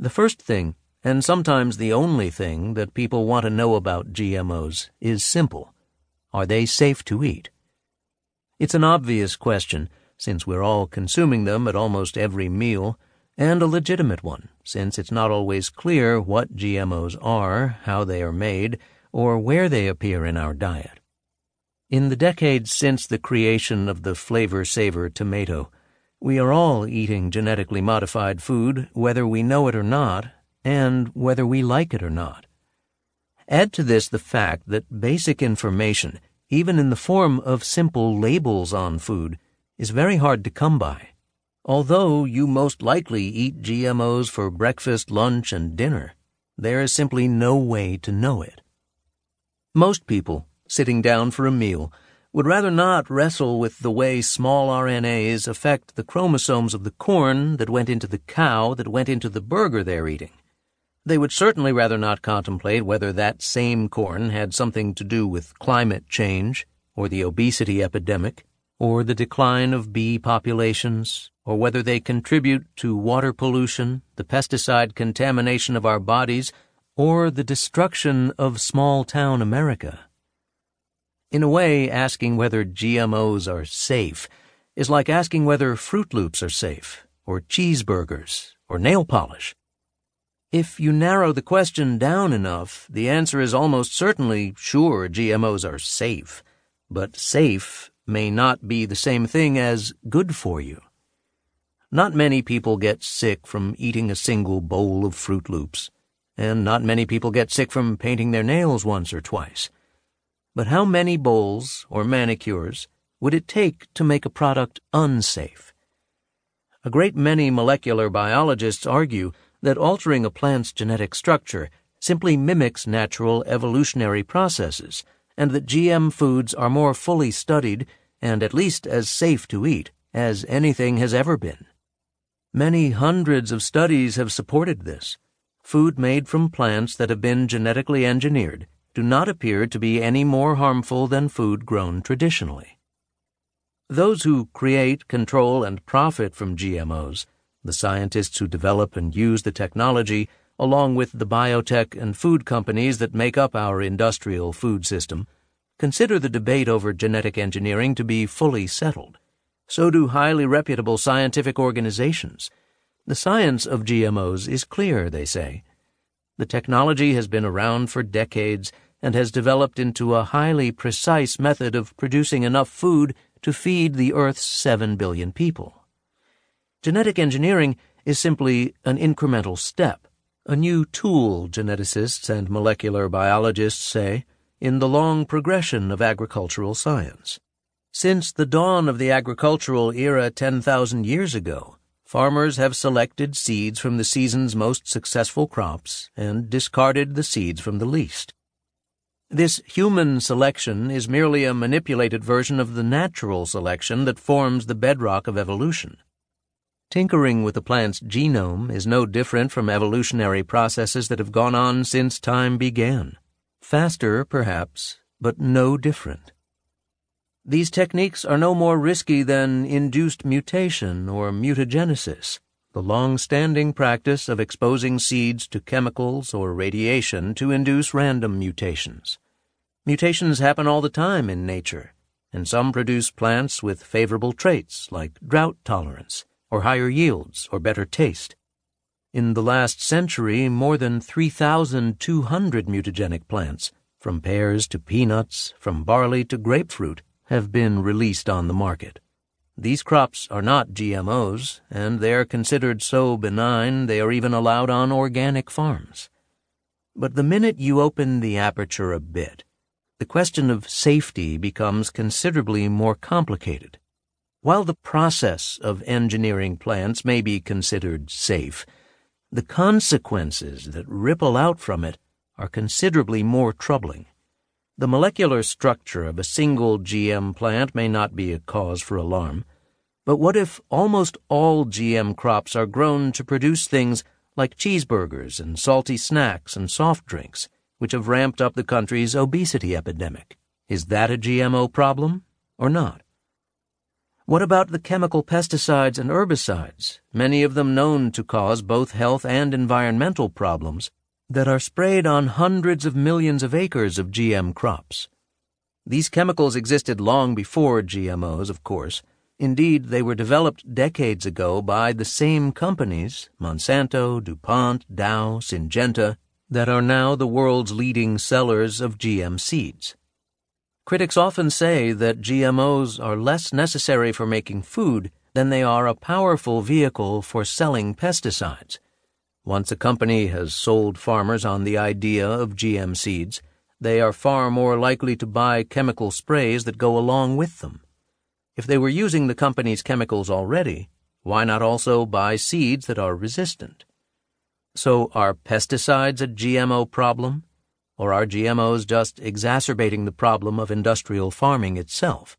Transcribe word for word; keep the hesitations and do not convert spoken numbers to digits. The first thing, and sometimes the only thing, that people want to know about G M Os is simple. Are they safe to eat? It's an obvious question, since we're all consuming them at almost every meal, and a legitimate one, since it's not always clear what G M Os are, how they are made, or where they appear in our diet. In the decades since the creation of the Flavor Saver tomato, we are all eating genetically modified food, whether we know it or not, and whether we like it or not. Add to this the fact that basic information, even in the form of simple labels on food, is very hard to come by. Although you most likely eat G M Os for breakfast, lunch, and dinner, there is simply no way to know it. Most people, sitting down for a meal, would rather not wrestle with the way small R N As affect the chromosomes of the corn that went into the cow that went into the burger they're eating. They would certainly rather not contemplate whether that same corn had something to do with climate change, or the obesity epidemic, or the decline of bee populations, or whether they contribute to water pollution, the pesticide contamination of our bodies, or the destruction of small-town America. In a way, asking whether G M Os are safe is like asking whether Froot Loops are safe, or cheeseburgers, or nail polish. If you narrow the question down enough, the answer is almost certainly, sure, G M Os are safe, but safe may not be the same thing as good for you. Not many people get sick from eating a single bowl of Froot Loops, and not many people get sick from painting their nails once or twice. But how many bowls or manicures would it take to make a product unsafe? A great many molecular biologists argue that altering a plant's genetic structure simply mimics natural evolutionary processes, and that G M foods are more fully studied and at least as safe to eat as anything has ever been. Many hundreds of studies have supported this. Food made from plants that have been genetically engineered do not appear to be any more harmful than food grown traditionally. Those who create, control, and profit from G M Os, the scientists who develop and use the technology, along with the biotech and food companies that make up our industrial food system, consider the debate over genetic engineering to be fully settled. So do highly reputable scientific organizations. The science of G M Os is clear, they say. The technology has been around for decades and has developed into a highly precise method of producing enough food to feed the Earth's seven billion people. Genetic engineering is simply an incremental step, a new tool, geneticists and molecular biologists say, in the long progression of agricultural science. Since the dawn of the agricultural era ten thousand years ago, farmers have selected seeds from the season's most successful crops and discarded the seeds from the least. This human selection is merely a manipulated version of the natural selection that forms the bedrock of evolution. Tinkering with a plant's genome is no different from evolutionary processes that have gone on since time began. Faster, perhaps, but no different. These techniques are no more risky than induced mutation or mutagenesis, the long-standing practice of exposing seeds to chemicals or radiation to induce random mutations. Mutations happen all the time in nature, and some produce plants with favorable traits like drought tolerance, or higher yields, or better taste. In the last century, more than three thousand two hundred mutagenic plants, from pears to peanuts, from barley to grapefruit, have been released on the market. These crops are not G M Os, and they are considered so benign they are even allowed on organic farms. But the minute you open the aperture a bit, the question of safety becomes considerably more complicated. While the process of engineering plants may be considered safe, the consequences that ripple out from it are considerably more troubling. The molecular structure of a single G M plant may not be a cause for alarm, but what if almost all G M crops are grown to produce things like cheeseburgers and salty snacks and soft drinks, which have ramped up the country's obesity epidemic? Is that a G M O problem or not? What about the chemical pesticides and herbicides, many of them known to cause both health and environmental problems, that are sprayed on hundreds of millions of acres of G M crops? These chemicals existed long before G M Os, of course. Indeed, they were developed decades ago by the same companies, Monsanto, DuPont, Dow, Syngenta, that are now the world's leading sellers of G M seeds. Critics often say that G M Os are less necessary for making food than they are a powerful vehicle for selling pesticides. Once a company has sold farmers on the idea of G M seeds, they are far more likely to buy chemical sprays that go along with them. If they were using the company's chemicals already, why not also buy seeds that are resistant? So are pesticides a G M O problem? Or are G M Os just exacerbating the problem of industrial farming itself?